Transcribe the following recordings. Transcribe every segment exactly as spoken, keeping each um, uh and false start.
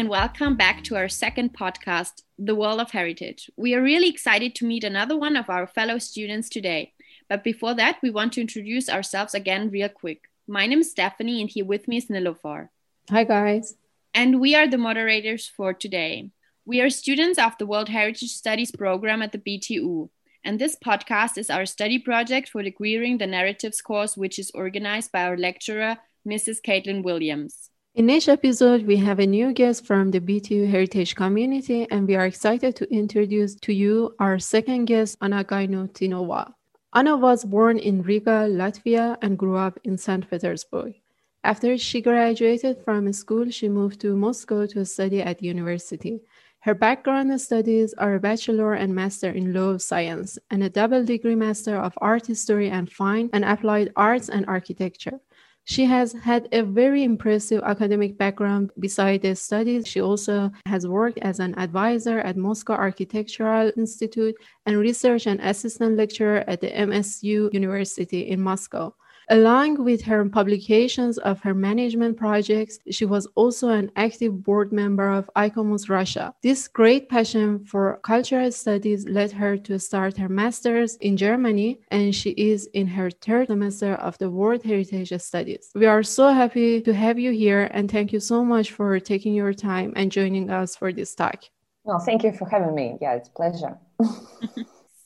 and welcome back to our second podcast, The World of Heritage. We are really excited to meet another one of our fellow students today. But before that, we want to introduce ourselves again real quick. My name is Stephanie and here with me is Nilofar. Hi, guys. And we are the moderators for today. We are students of the World Heritage Studies program at the B T U. And this podcast is our study project for the Queering the Narratives course, which is organized by our lecturer, Missus Caitlin Williams. In each episode, we have a new guest from the B T U Heritage community, and we are excited to introduce to you our second guest, Anna Gaino-Tinova. Anna was born in Riga, Latvia, and grew up in Saint Petersburg. After she graduated from school, she moved to Moscow to study at university. Her background studies are a bachelor and master in law science and a double degree master of art history and fine and applied arts and architecture. She has had a very impressive academic background. Besides the studies, she also has worked as an advisor at Moscow Architectural Institute and research and assistant lecturer at the M S U University in Moscow. Along with her publications of her management projects, she was also an active board member of ICOMOS Russia. This great passion for cultural studies led her to start her master's in Germany, and she is in her third semester of the World Heritage Studies. We are so happy to have you here, and thank you so much for taking your time and joining us for this talk. Well, thank you for having me. Yeah, it's a pleasure.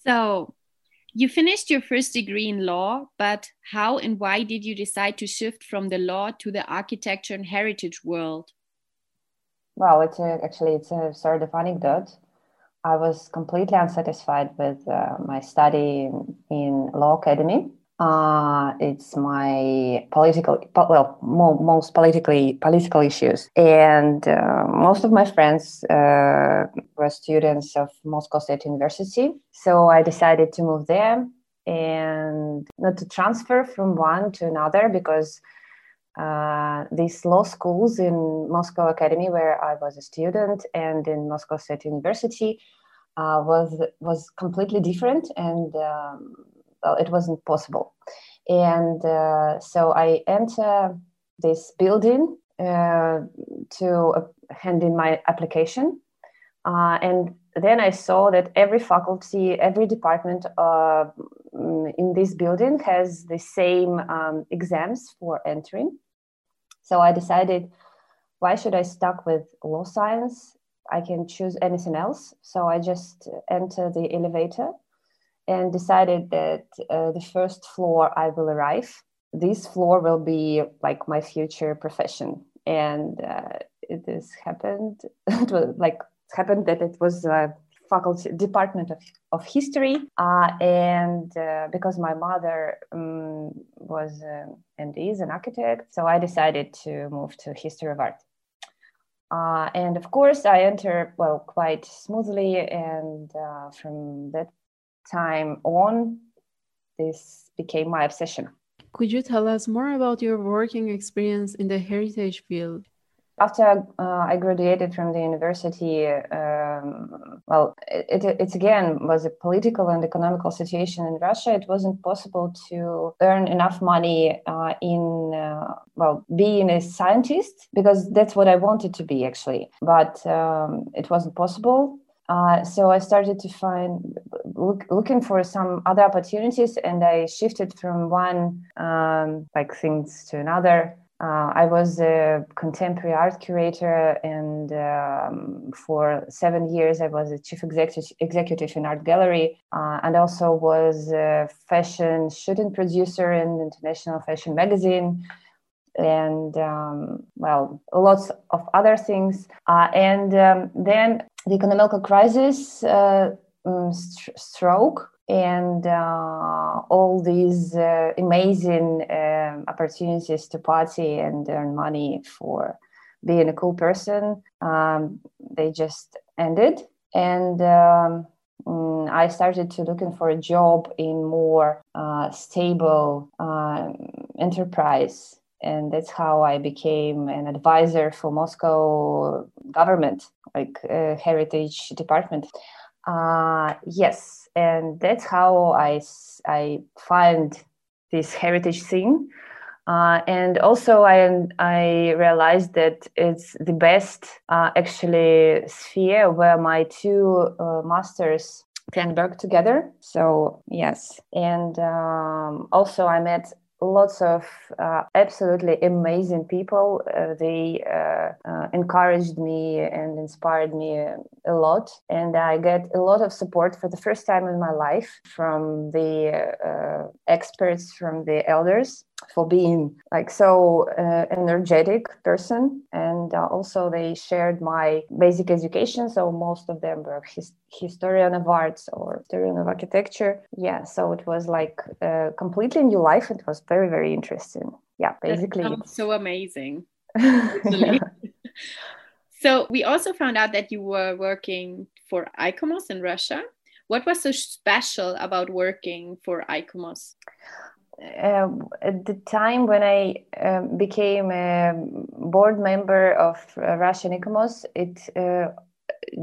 So, you finished your first degree in law, but how and why did you decide to shift from the law to the architecture and heritage world? Well, it's a, actually, it's a sort of anecdote. I was completely unsatisfied with uh, my study in, in law academy. Uh, it's my political, po- well, mo- most politically political issues. And uh, most of my friends uh, were students of Moscow State University. So I decided to move there and not to transfer from one to another because uh, these law schools in Moscow Academy, where I was a student, and in Moscow State University uh, was, was completely different and um, well, it wasn't possible. And uh, so I enter this building uh, to uh, hand in my application. Uh, and then I saw that every faculty, every department uh, in this building has the same um, exams for entering. So I decided, why should I stuck with law science? I can choose anything else. So I just enter the elevator and decided that uh, the first floor I will arrive, this floor will be like my future profession. And uh, it has happened, it was like it happened that it was a faculty department of, of history. Uh, and uh, because my mother um, was uh, and is an architect, so I decided to move to history of art. Uh, and of course I enter, well, quite smoothly. And uh, from that time on, this became my obsession. Could you tell us more about your working experience in the heritage field? After uh, I graduated from the university, um, well, it, it, it again was a political and economical situation in Russia. It wasn't possible to earn enough money uh, in, uh, well, being a scientist, because that's what I wanted to be actually, but um, it wasn't possible. Uh, so I started to find, look, looking for some other opportunities, and I shifted from one um, like things to another. Uh, I was a contemporary art curator, and um, for seven years I was a chief executive, executive in art gallery, uh, and also was a fashion shooting producer in international fashion magazine. And, um, well, lots of other things. Uh, and um, then the economic crisis uh, st- stroke and uh, all these uh, amazing um, opportunities to party and earn money for being a cool person, um, they just ended. And um, I started to looking for a job in more uh, stable uh, enterprise. And that's how I became an advisor for Moscow government, like uh, heritage department. Uh, yes, and that's how I, I find this heritage thing. Uh, and also I, I realized that it's the best uh, actually sphere where my two uh, masters can work together. So yes. And um, also I met lots of uh, absolutely amazing people. Uh, they uh, uh, encouraged me and inspired me a lot. And I get a lot of support for the first time in my life from the uh, experts, from the elders, for being like so uh, energetic person. And uh, also they shared my basic education. So most of them were his- historian of arts or historian of architecture. Yeah, so it was like a completely new life. It was very, very interesting. Yeah, basically. That sounds so amazing. Yeah. So we also found out that you were working for ICOMOS in Russia. What was so special about working for ICOMOS? Uh, at the time when I uh, became a board member of uh, Russian ICOMOS, it uh,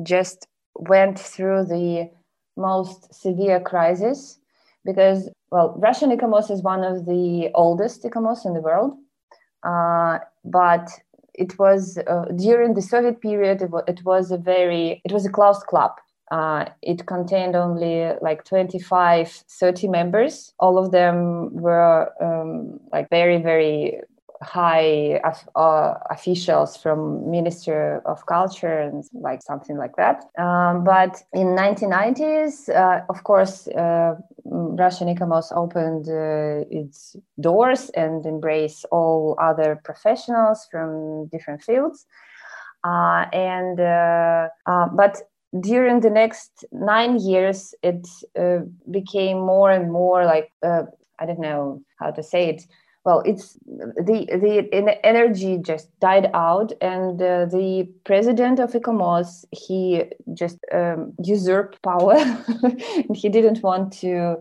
just went through the most severe crisis because, well, Russian ICOMOS is one of the oldest ICOMOS in the world, uh, but it was uh, during the Soviet period, it was, it was a very, it was a closed club. Uh, it contained only like twenty-five, thirty members. All of them were um, like very, very high af- uh, officials from Ministry of Culture and like something like that. Um, but in nineteen nineties, uh, of course, uh, Russian ICOMOS opened uh, its doors and embraced all other professionals from different fields. Uh, and uh, uh, but during the next nine years, it uh, became more and more like, uh, I don't know how to say it. Well, it's the the energy just died out, and uh, the president of ICOMOS, he just um, usurped power. He didn't want to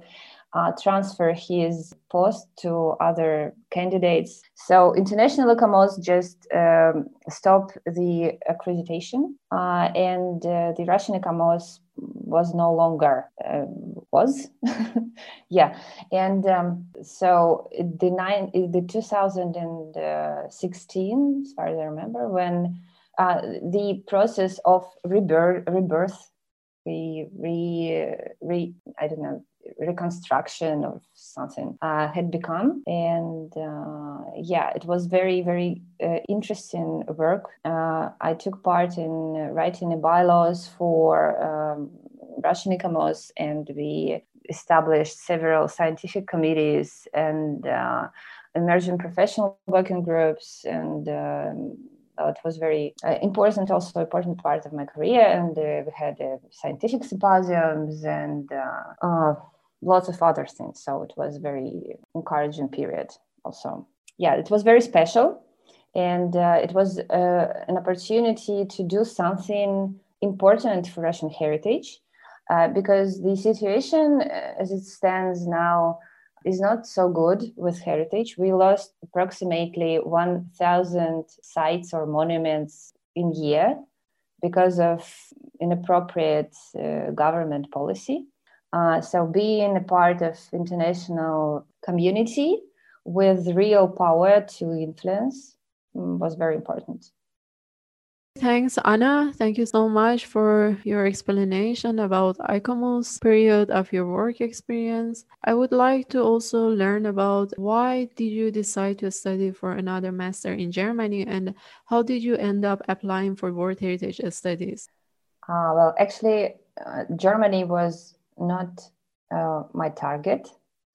uh, transfer his post to other candidates. So International ICOMOS just um, stopped the accreditation, uh, and uh, the Russian ICOMOS was no longer um, was. Yeah. And um, so the nine, the two thousand sixteen, as far as I remember, when uh, the process of rebirth, rebirth, re, re, re, I don't know, reconstruction of something uh, had become. And uh, yeah, it was very, very uh, interesting work. Uh, I took part in writing the bylaws for um, Russian ICOMOS, and we established several scientific committees and uh, emerging professional working groups. And um, it was very uh, important, also important part of my career. And uh, we had uh, scientific symposiums and uh, uh, lots of other things. So it was a very encouraging period also. Yeah, it was very special. And uh, it was uh, an opportunity to do something important for Russian heritage, uh, because the situation as it stands now is not so good with heritage. We lost approximately one thousand sites or monuments in a year because of inappropriate uh, government policy. Uh, so being a part of international community with real power to influence was very important. Thanks, Anna. Thank you so much for your explanation about ICOMOS period of your work experience. I would like to also learn about why did you decide to study for another master in Germany, and how did you end up applying for World Heritage Studies? Uh, well, actually, uh, Germany was not uh, my target.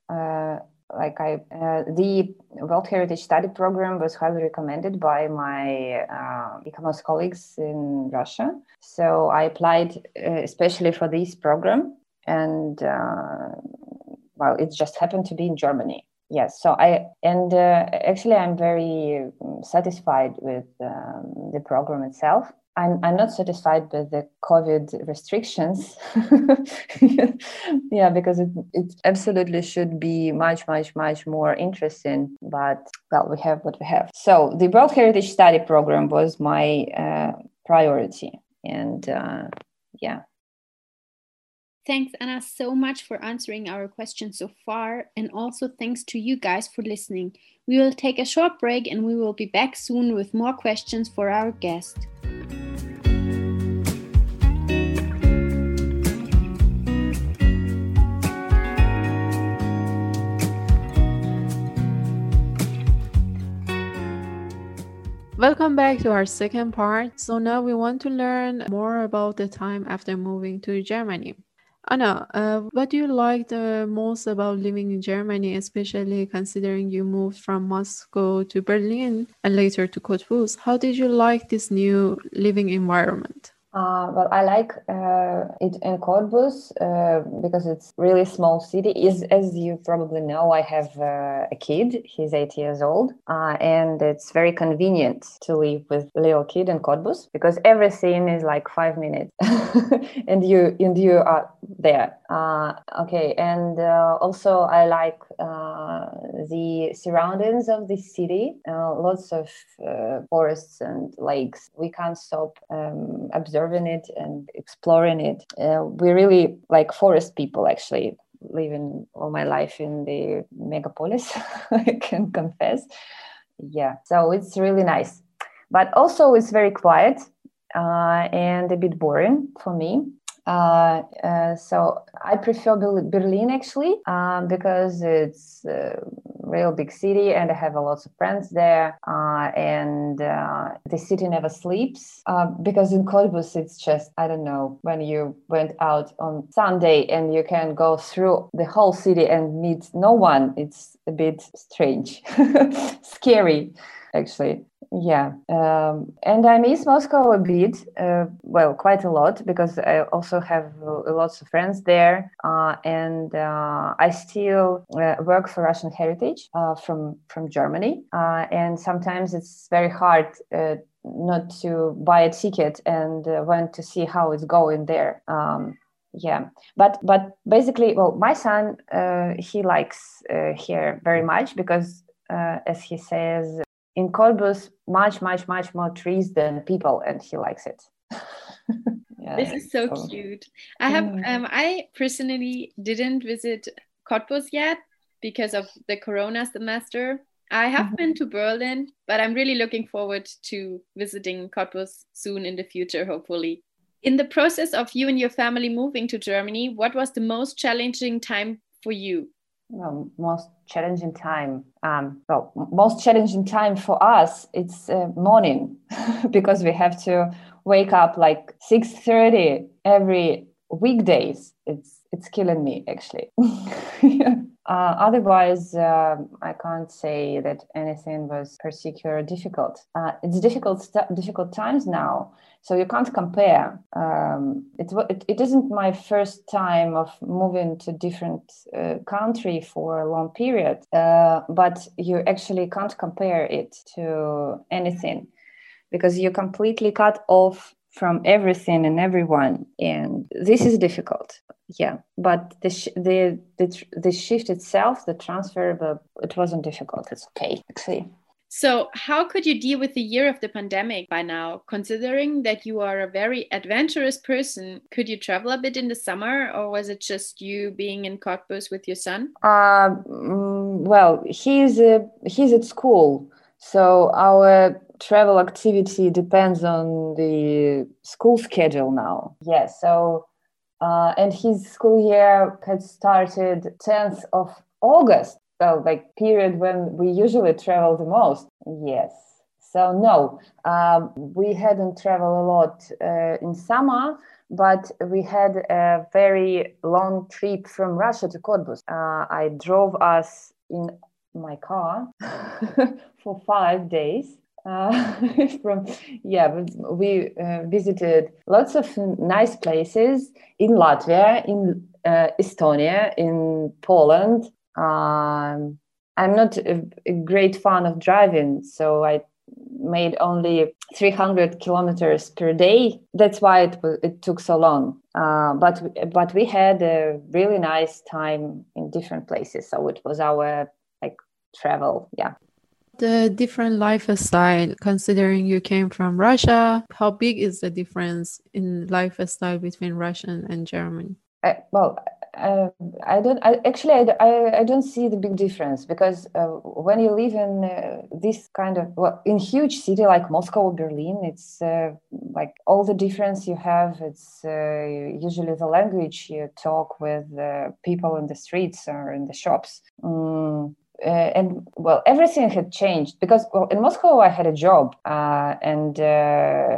Uh, Like I, uh, the World Heritage Study program was highly recommended by my uh, ICOMOS colleagues in Russia. So I applied uh, especially for this program, and uh, well, it just happened to be in Germany. Yes. So I and uh, actually I'm very satisfied with um, the program itself. I'm, I'm not satisfied with the COVID restrictions. Yeah, because it, it absolutely should be much, much, much more interesting. But, well, we have what we have. So the World Heritage Study program was my uh, priority. And, uh, yeah. Thanks, Anna, so much for answering our questions so far. And also thanks to you guys for listening. We will take a short break and we will be back soon with more questions for our guest. Welcome back to our second part. So now we want to learn more about the time after moving to Germany. Anna, uh, what do you like the most about living in Germany, especially considering you moved from Moscow to Berlin and later to Cottbus? How did you like this new living environment? Uh, well, I like uh, it in Cottbus uh, because it's really small city. Is as you probably know, I have uh, a kid. He's eight years old, uh, and it's very convenient to live with little kid in Cottbus because everything is like five minutes, and you and you are there. Uh, okay, and uh, also I like uh, the surroundings of the city. Uh, lots of uh, forests and lakes. We can't stop um, observing it and exploring it. Uh, we really like forest people, actually, living all my life in the megapolis, I can confess. Yeah, so it's really nice. But also it's very quiet uh, and a bit boring for me. Uh, uh, so I prefer Berlin, actually, uh, because it's a real big city and I have a lot of friends there. Uh, and uh, the city never sleeps uh, because in Cottbus, it's just, I don't know, when you went out on Sunday and you can go through the whole city and meet no one. It's a bit strange, scary, actually. Yeah, um, and I miss Moscow a bit, uh, well, quite a lot, because I also have uh, lots of friends there, uh, and uh, I still uh, work for Russian Heritage uh, from from Germany, uh, and sometimes it's very hard uh, not to buy a ticket and uh, want to see how it's going there. Um, Yeah, but but basically, well, my son uh, he likes uh, here very much because, uh, as he says, in Cottbus, much, much, much more trees than people, and he likes it. Yeah. This is so oh. cute. I have, um, I personally didn't visit Cottbus yet because of the Corona semester. I have mm-hmm. been to Berlin, but I'm really looking forward to visiting Cottbus soon in the future, hopefully. In the process of you and your family moving to Germany, what was the most challenging time for you? Well, most challenging time. Um, well, most challenging time for us, it's uh, morning because we have to wake up like six thirty every weekdays. It's it's killing me, actually. Yeah. Uh, otherwise, uh, I can't say that anything was particularly difficult. Uh, it's difficult, st- difficult times now, so you can't compare. Um, it, it it isn't my first time of moving to different uh, country for a long period, uh, but you actually can't compare it to anything because you completely cut off from everything and everyone, and this is difficult. Yeah, but the sh- the the tr- the shift itself, the transfer, it wasn't difficult. It's okay, actually. So, how could you deal with the year of the pandemic by now? Considering that you are a very adventurous person, could you travel a bit in the summer, or was it just you being in Cottbus with your son? Um, well, he's uh, he's at school, so our travel activity depends on the school schedule now. Yes, yeah, so. Uh, and his school year had started tenth of August, so like period when we usually travel the most. Yes. So no, um, we hadn't traveled a lot uh, in summer, but we had a very long trip from Russia to Cottbus. Uh, I drove us in my car for five days. Uh, from yeah, we uh, visited lots of nice places in Latvia, in uh, Estonia, in Poland. Um, I'm not a, a great fan of driving, so I made only three hundred kilometers per day. That's why it it took so long. Uh, but but we had a really nice time in different places. So it was our like travel, yeah. The different lifestyle, considering you came from Russia, how big is the difference in lifestyle between Russian and German? I, well, uh, I don't. I, actually, I, I, I don't see the big difference, because uh, when you live in uh, this kind of well, in huge city like Moscow or Berlin, it's uh, like all the difference you have. It's uh, usually the language you talk with uh, people in the streets or in the shops. Mm. Uh, and well, everything had changed because well, in Moscow I had a job, uh, and uh,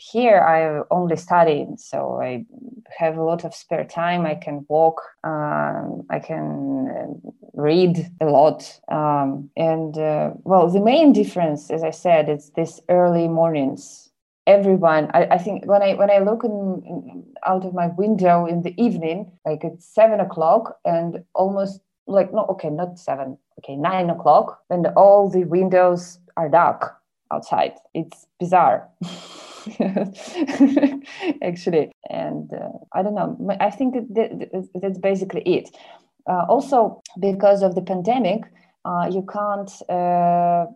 here I only studied, so I have a lot of spare time. I can walk, um, I can read a lot, um, and uh, well, the main difference, as I said, it's this early mornings. Everyone, I, I think when I when I look in, in, out of my window in the evening, like it's seven o'clock, and almost. Like, no, okay, not seven, okay, nine o'clock, and all the windows are dark outside. It's bizarre, actually. And uh, I don't know, I think that that's basically it. Uh, also, because of the pandemic, uh, you can't uh,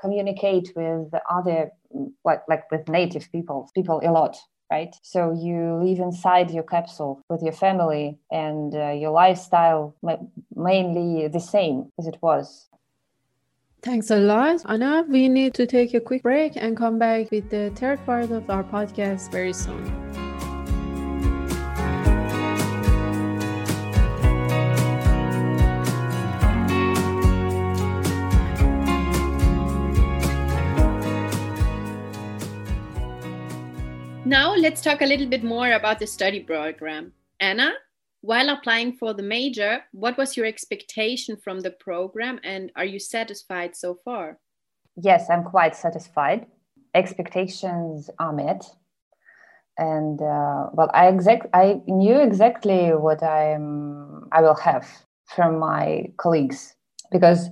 communicate with other, like, like with native people, people a lot. Right? So you live inside your capsule with your family, and uh, your lifestyle ma- mainly the same as it was. Thanks a lot, Anna. We need to take a quick break and come back with the third part of our podcast very soon. Now let's talk a little bit more about the study program. Anna, while applying for the major, what was your expectation from the program, and are you satisfied so far? Yes, I'm quite satisfied. Expectations are met. And uh, well, I exact I knew exactly what I'm I will have from my colleagues, because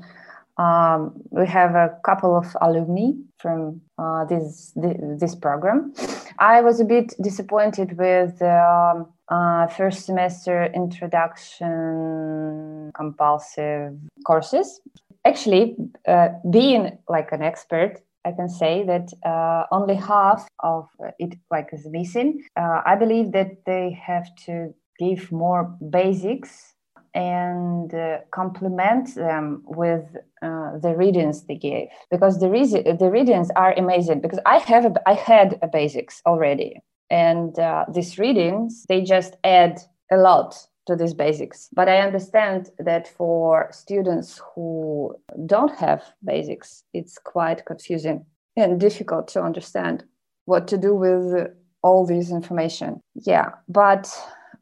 um, we have a couple of alumni from uh, this this program. I was a bit disappointed with the um, uh, first semester introduction compulsive courses. Actually, uh, being like an expert, I can say that uh, only half of it like is missing. Uh, I believe that they have to give more basics and uh, complement them with uh, the readings they gave, because the reason, the readings are amazing, because I have a, I had a basics already, and uh, these readings, they just add a lot to these basics. But I understand that for students who don't have basics, it's quite confusing and difficult to understand what to do with all this information. Yeah, but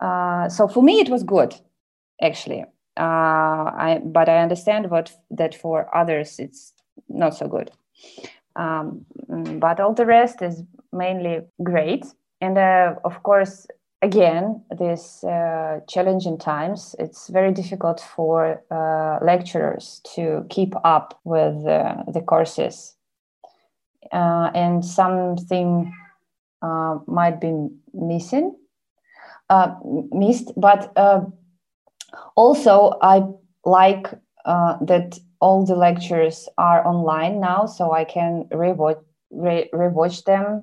uh, so for me it was good. Actually, uh, I but I understand what that for others it's not so good. Um, but all the rest is mainly great. And uh, of course, again, these uh, challenging times, it's very difficult for uh, lecturers to keep up with uh, the courses. Uh, and something uh, might be missing, uh, missed, but. Uh, Also, I like uh, that all the lectures are online now, so I can rewatch, re- rewatch them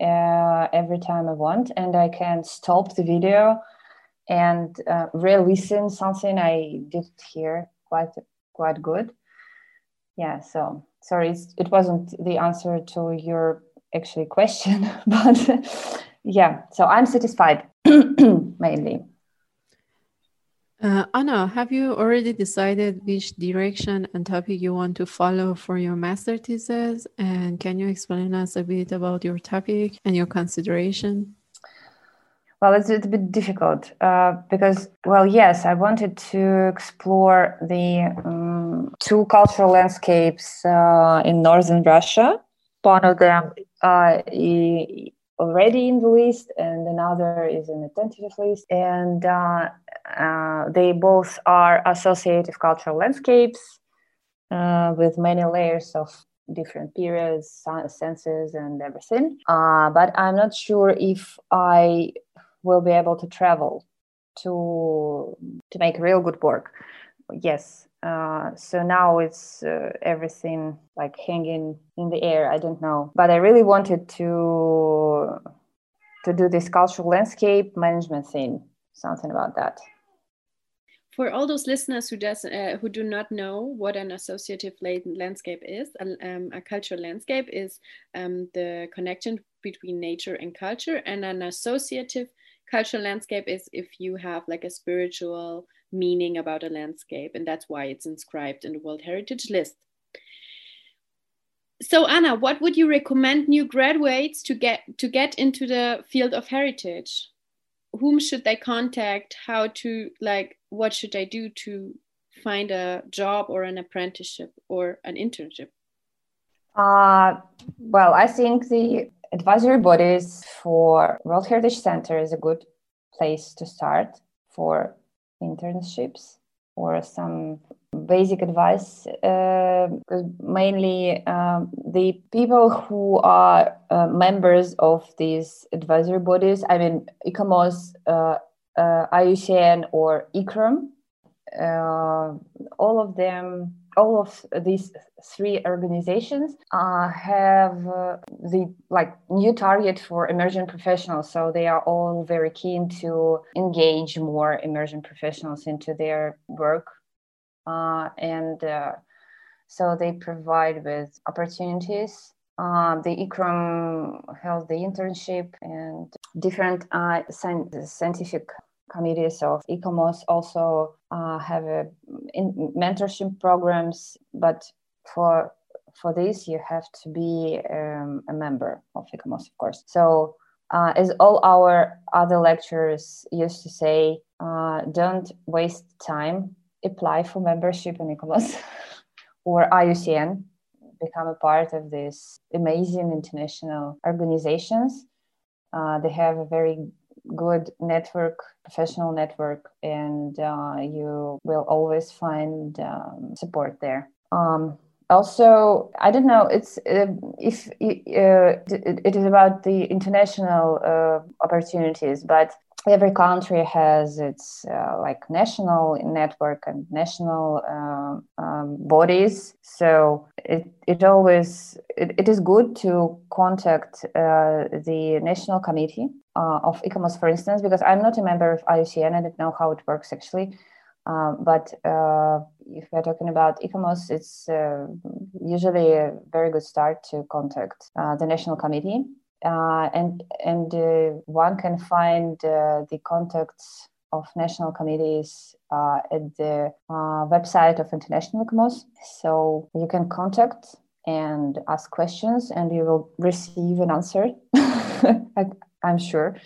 uh, every time I want, and I can stop the video and uh, re-listen something I didn't hear quite quite good. Yeah, so sorry, it's, it wasn't the answer to your actually question, but yeah, so I'm satisfied mainly. Uh, Anna, have you already decided which direction and topic you want to follow for your master thesis? And can you explain us a bit about your topic and your consideration? Well, it's a bit difficult uh, because, well, yes, I wanted to explore the um, two cultural landscapes uh, in northern Russia. One of them uh, is already in the list, and another is in the tentative list. And uh, uh, they both are associative cultural landscapes uh, with many layers of different periods, senses, and everything. Uh, but I'm not sure if I will be able to travel to to make real good work. Yes. Uh, so now it's uh, everything like hanging in the air. I don't know, but I really wanted to to do this cultural landscape management thing. something about that. For all those listeners who does uh, who do not know what an associative landscape is, um, a cultural landscape is um, the connection between nature and culture, and an associative cultural landscape is if you have like a spiritual meaning about a landscape, and that's why it's inscribed in the World Heritage List. So Anna, what would you recommend new graduates to get to get into the field of heritage? Whom should they contact? How to, like, what should I do to find a job or an apprenticeship or an internship? Uh, well, I think the advisory bodies for World Heritage Center is a good place to start for internships or some basic advice. Uh, mainly um, the people who are uh, members of these advisory bodies, I mean, ICOMOS, uh, uh, I U C N or ICROM, uh, all of them, all of these three organizations uh, have uh, the like new target for emerging professionals. So they are all very keen to engage more emerging professionals into their work. Uh, and uh, so they provide with opportunities. Uh, the ICROM held the internship, and different uh, scientific committees of ICOMOS also uh, have a in mentorship programs. But for for this, you have to be um, a member of ICOMOS, of course. So uh, as all our other lecturers used to say, uh, don't waste time. Apply for membership in ICOMOS or I U C N, become a part of these amazing international organizations. Uh, they have a very good network, professional network, and uh, you will always find um, support there. Um, also, I don't know, it's uh, if uh, it, it is about the international uh, opportunities, but every country has its uh, like national network and national uh, um, bodies. So it it always it, it is good to contact uh, the national committee uh, of ICOMOS, for instance, because I'm not a member of I U C N. I don't know how it works actually. Uh, but uh, if we're talking about ICOMOS, it's uh, usually a very good start to contact uh, the national committee. Uh, and and uh, one can find uh, the contacts of national committees uh, at the uh, website of International ICOMOS. So you can contact and ask questions, and you will receive an answer, I, I'm sure.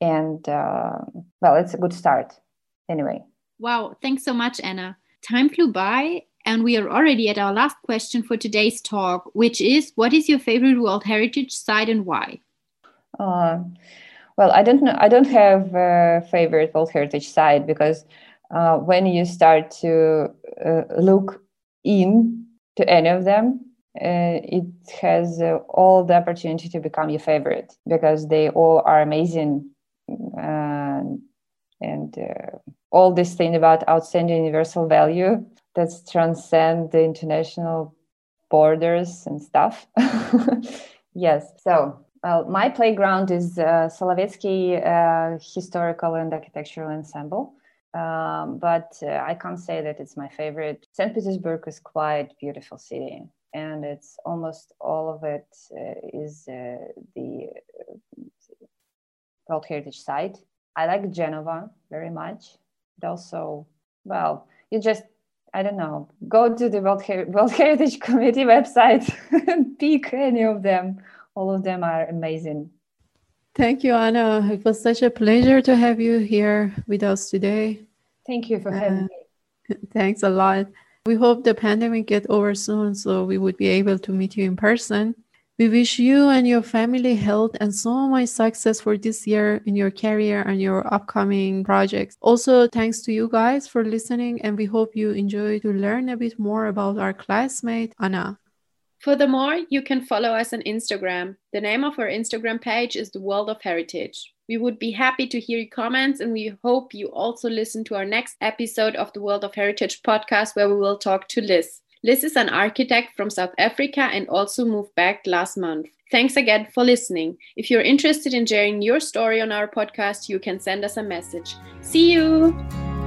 And uh, well, it's a good start anyway. Wow, thanks so much, Anna. Time flew by. And we are already at our last question for today's talk, which is, what is your favorite World Heritage site and why? Uh, well, I don't know. I don't have a favorite World Heritage site because uh, when you start to uh, look in to any of them, uh, it has uh, all the opportunity to become your favorite because they all are amazing. Uh, and uh, all this thing about outstanding universal value that transcend the international borders and stuff. Yes. So well, my playground is uh, Solovetsky uh, Historical and Architectural Ensemble. Um, but uh, I can't say that it's my favorite. Saint Petersburg is quite a beautiful city, and it's almost all of it uh, is uh, the World Heritage Site. I like Genova very much. But also, well, you just, I don't know, go to the World, Her- World Heritage Committee website and pick any of them. All of them are amazing. Thank you, Anna. It was such a pleasure to have you here with us today. Thank you for having uh, me. Thanks a lot. We hope the pandemic gets over soon so we would be able to meet you in person. We wish you and your family health and so much success for this year in your career and your upcoming projects. Also, thanks to you guys for listening, and we hope you enjoy to learn a bit more about our classmate, Anna. Furthermore, you can follow us on Instagram. The name of our Instagram page is The World of Heritage. We would be happy to hear your comments, and we hope you also listen to our next episode of the World of Heritage podcast, where we will talk to Liz. Liz is an architect from South Africa and also moved back last month. Thanks again for listening. If you're interested in sharing your story on our podcast, you can send us a message. See you!